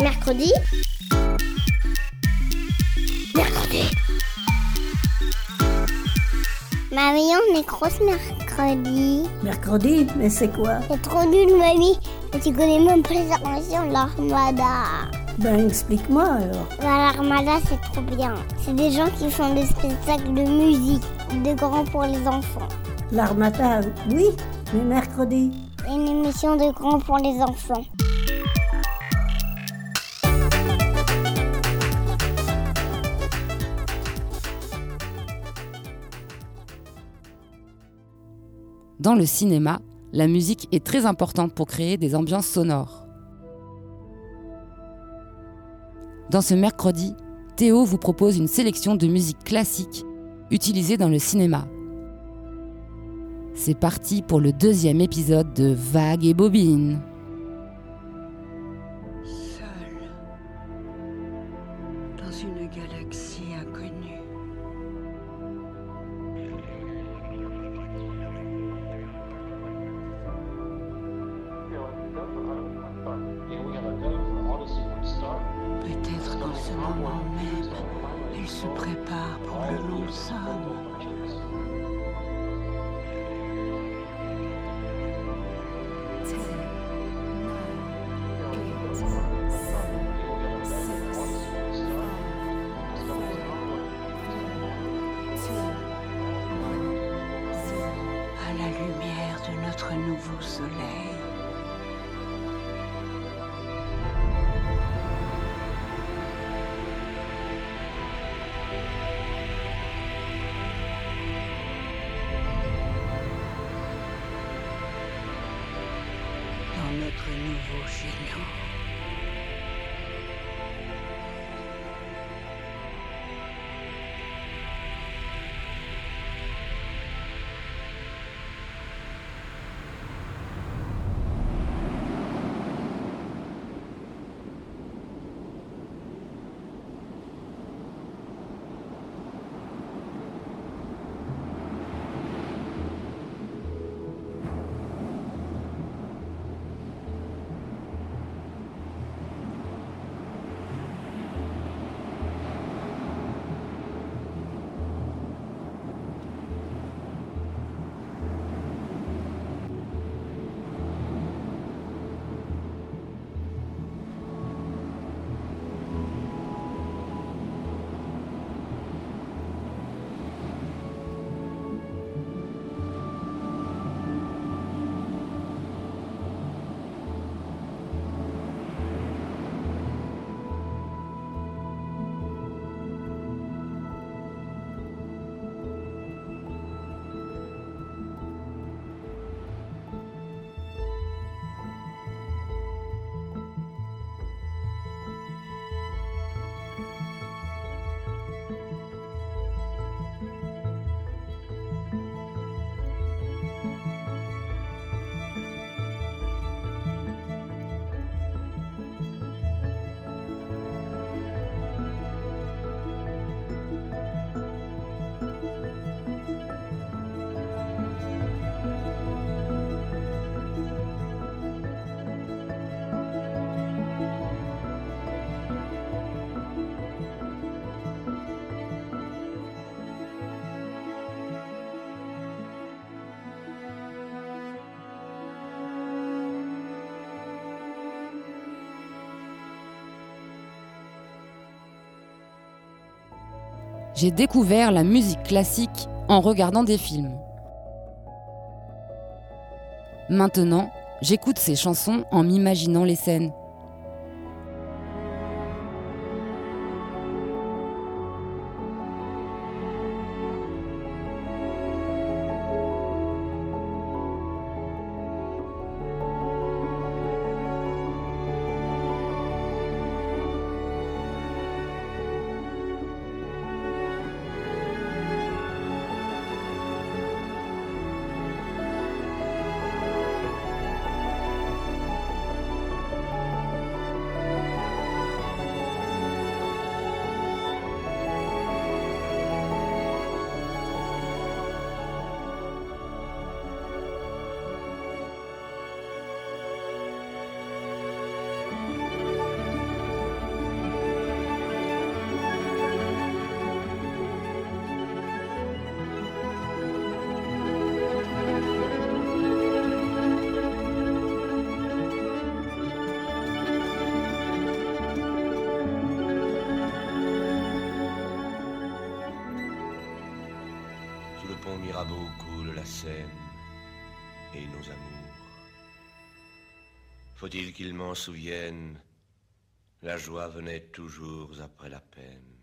Mercredi. Mamie, on est grosse mercredi. Mercredi, mais c'est quoi? C'est trop nul, mamie. Tu connais même pas les inventions de l'armada. Ben, explique-moi alors. Ben, l'armada, c'est trop bien. C'est des gens qui font des spectacles de musique, de grands pour les enfants. L'armada, oui, mais mercredi. Une émission de grands pour les enfants. Dans le cinéma, la musique est très importante pour créer des ambiances sonores. Dans ce mercredi, Théo vous propose une sélection de musique classique utilisée dans le cinéma. C'est parti pour le 2e épisode de Vagues et bobines. Seul, dans une galaxie inconnue. Peut-être qu'en ce moment même, elle se prépare pour le long somme. À la lumière de notre nouveau soleil. J'ai découvert la musique classique en regardant des films. Maintenant, j'écoute ces chansons en m'imaginant les scènes. pont Mirabeau coule la Seine et nos amours. Faut-il qu'ils m'en souviennent, la joie venait toujours après la peine.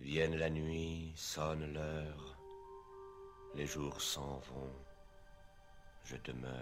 Vienne la nuit, sonne l'heure, les jours s'en vont, je demeure.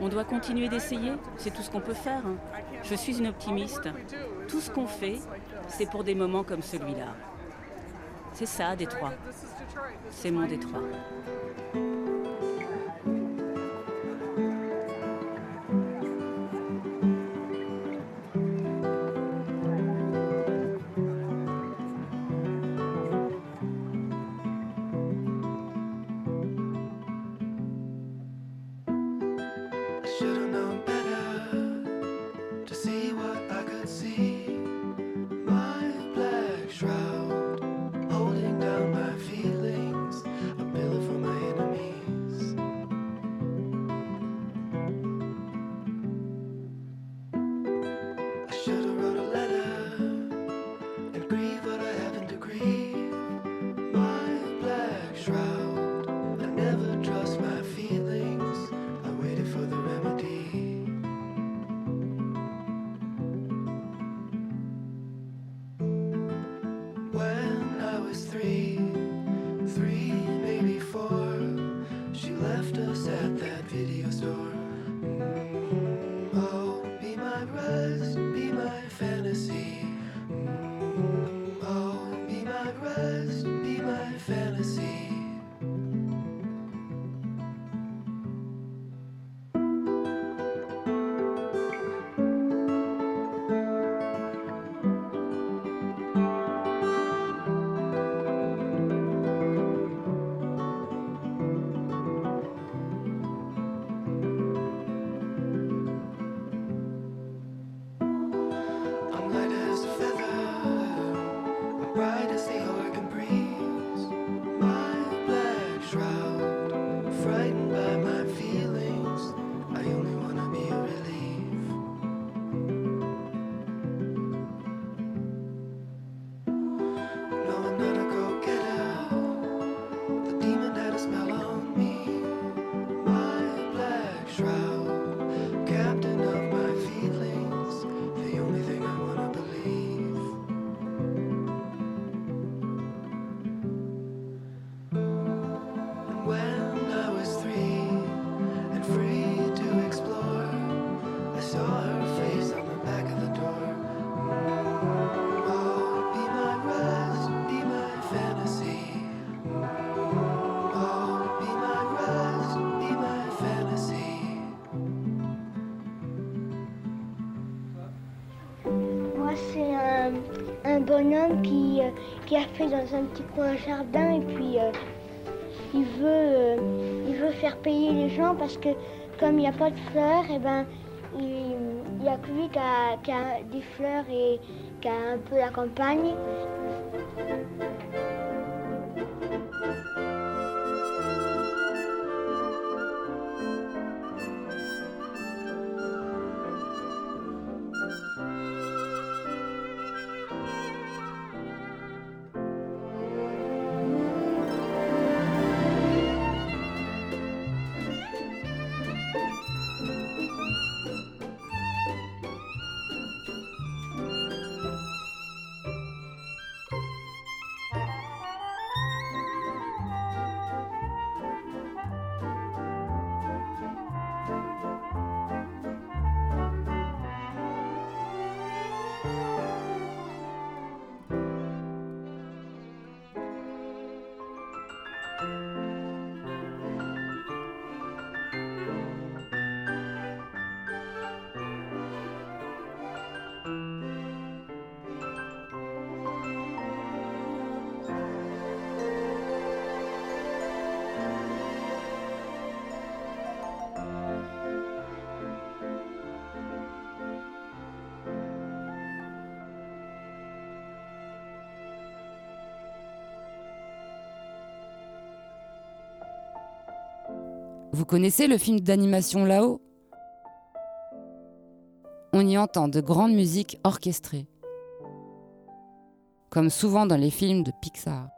On doit continuer d'essayer, c'est tout ce qu'on peut faire. Je suis une optimiste. Tout ce qu'on fait, c'est pour des moments comme celui-là. C'est ça, Détroit. C'est mon Détroit. Bonhomme qui a fait dans un petit coin un jardin et puis il veut faire payer les gens parce que comme il n'y a pas de fleurs, et ben, il n'y a que lui qui a des fleurs et qui a un peu la campagne. Vous connaissez le film d'animation Là-haut ? On y entend de grandes musiques orchestrées, comme souvent dans les films de Pixar.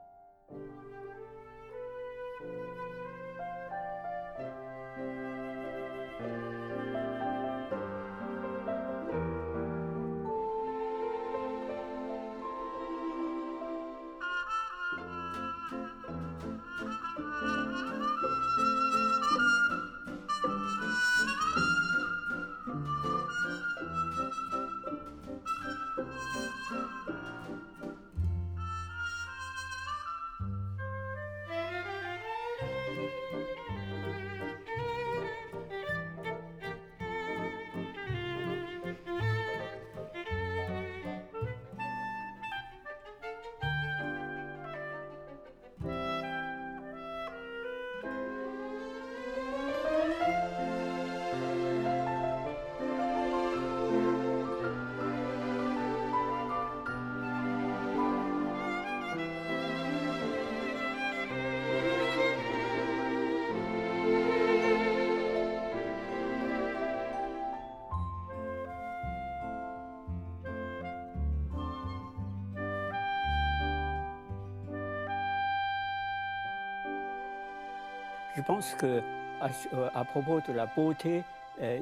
Je pense qu'à propos de la beauté,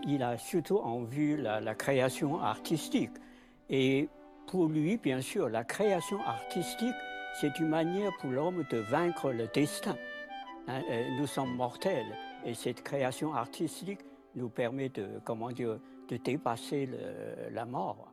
il a surtout en vue la création artistique. Et pour lui, bien sûr, la création artistique, c'est une manière pour l'homme de vaincre le destin. Hein, nous sommes mortels et cette création artistique nous permet de dépasser la mort.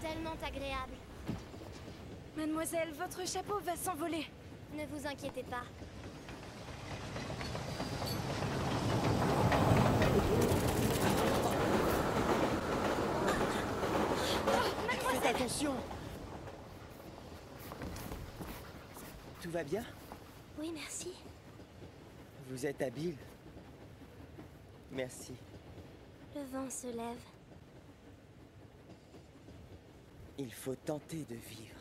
tellement agréable. Mademoiselle, votre chapeau va s'envoler. Ne vous inquiétez pas. Faites attention. Tout va bien? Oui, merci. Vous êtes habile. Merci. Le vent se lève. Il faut tenter de vivre.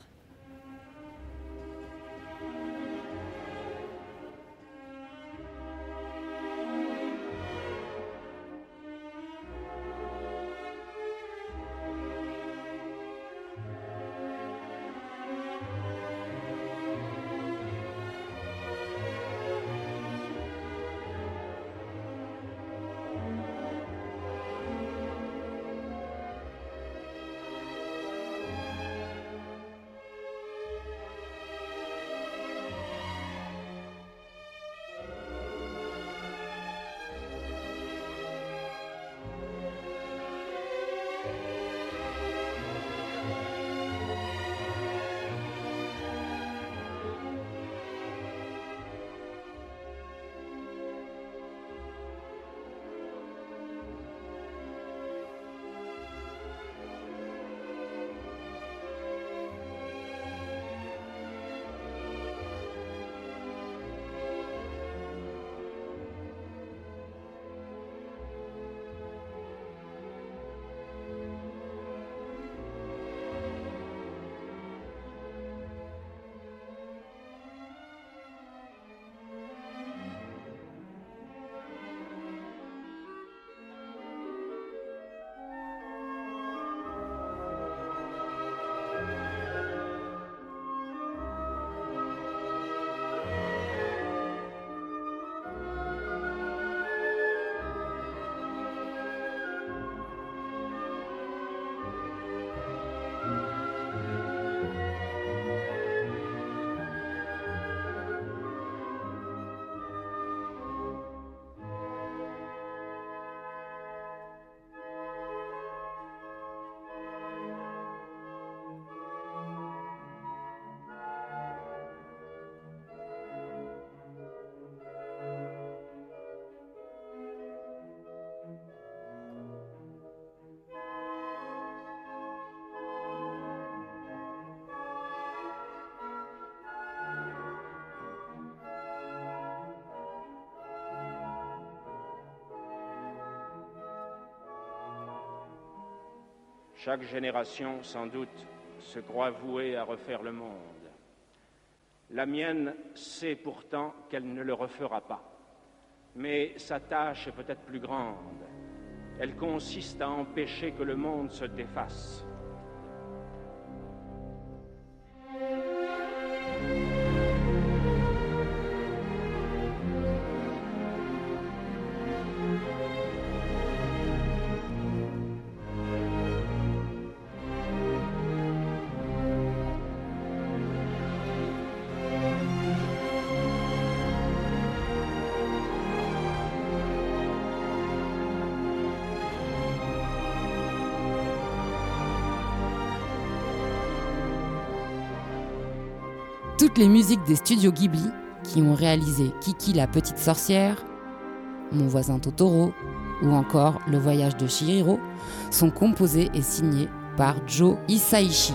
Chaque génération, sans doute, se croit vouée à refaire le monde. La mienne sait pourtant qu'elle ne le refera pas. Mais sa tâche est peut-être plus grande. Elle consiste à empêcher que le monde se défasse. Toutes les musiques des studios Ghibli, qui ont réalisé Kiki la petite sorcière, Mon voisin Totoro ou encore Le voyage de Chihiro, sont composées et signées par Joe Hisaishi.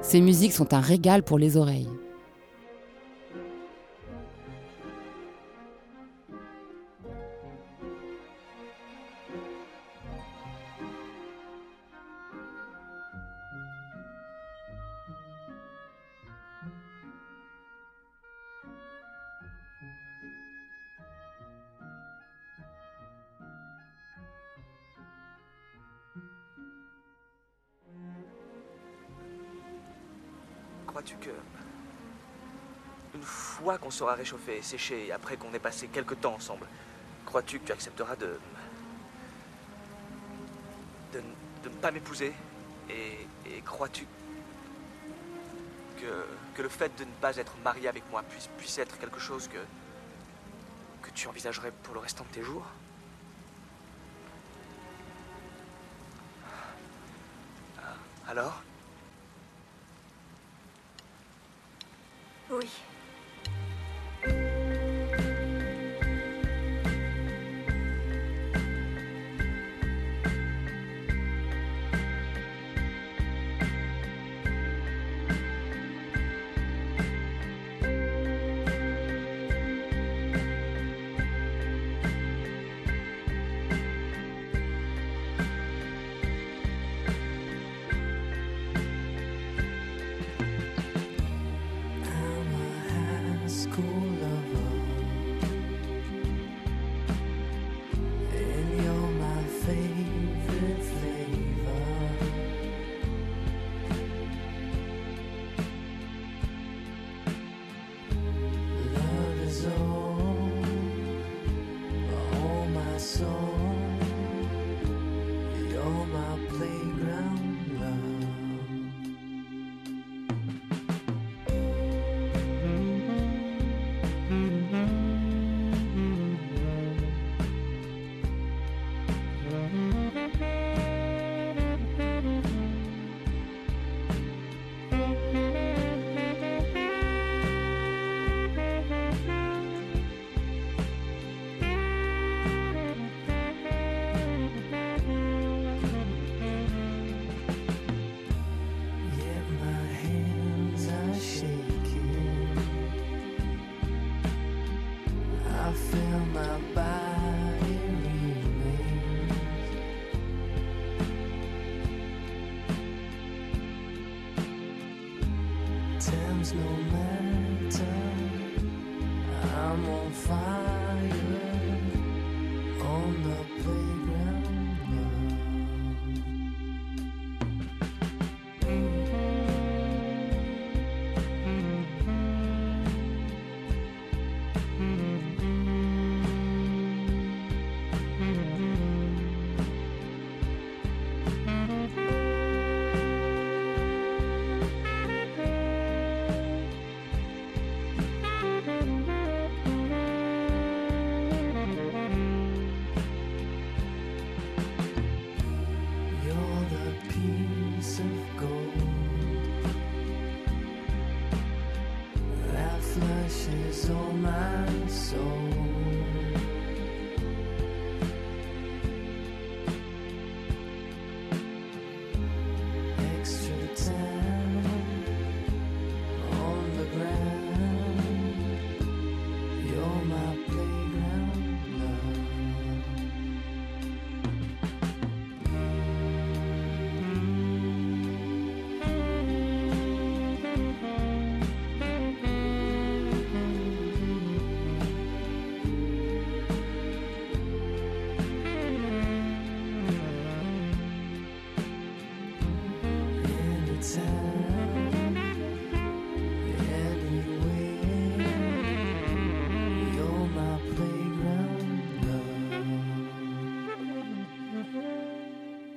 Ces musiques sont un régal pour les oreilles. crois-tu que... Une fois qu'on sera réchauffé et séché, et après qu'on ait passé quelques temps ensemble, crois-tu que tu accepteras de ne pas m'épouser? Et crois-tu que le fait de ne pas être marié avec moi puisse être quelque chose que tu envisagerais pour le restant de tes jours? Alors? Oui.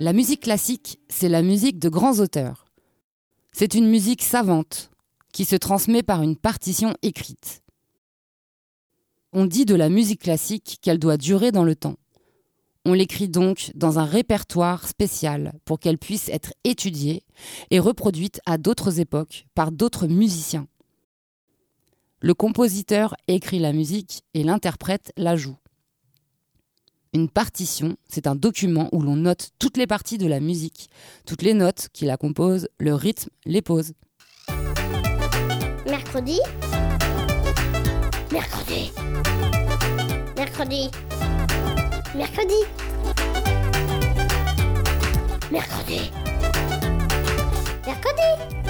La musique classique, c'est la musique de grands auteurs. C'est une musique savante, qui se transmet par une partition écrite. On dit de la musique classique qu'elle doit durer dans le temps. On l'écrit donc dans un répertoire spécial pour qu'elle puisse être étudiée et reproduite à d'autres époques par d'autres musiciens. Le compositeur écrit la musique et l'interprète la joue. Une partition, c'est un document où l'on note toutes les parties de la musique, toutes les notes qui la composent, le rythme, les pauses. Mercredi. Mercredi. Mercredi. Mercredi. Mercredi. Mercredi.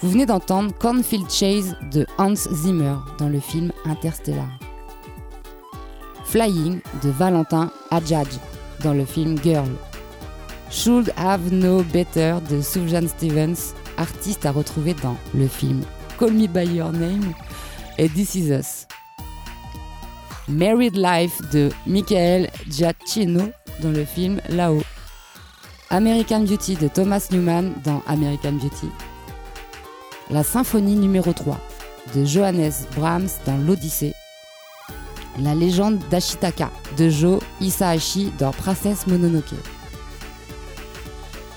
Vous venez d'entendre Cornfield Chase de Hans Zimmer dans le film Interstellar. Flying de Valentin Hadjadj dans le film Girl. Should Have Known Better de Sufjan Stevens, artiste à retrouver dans le film Call Me By Your Name et This Is Us. Married Life de Michael Giacchino dans le film Là-haut. American Beauty de Thomas Newman dans American Beauty. La symphonie numéro 3 de Johannes Brahms dans l'Odyssée. La Légende d'Ashitaka de Joe Hisaishi dans Princesse Mononoké.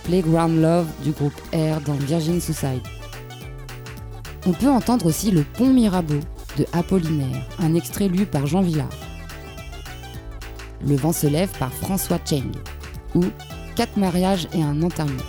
Playground Love du groupe Air dans Virgin Suicides. On peut entendre aussi le Pont Mirabeau de Apollinaire, un extrait lu par Jean Villard. Le vent se lève par François Cheng ou 4 mariages et un enterrement.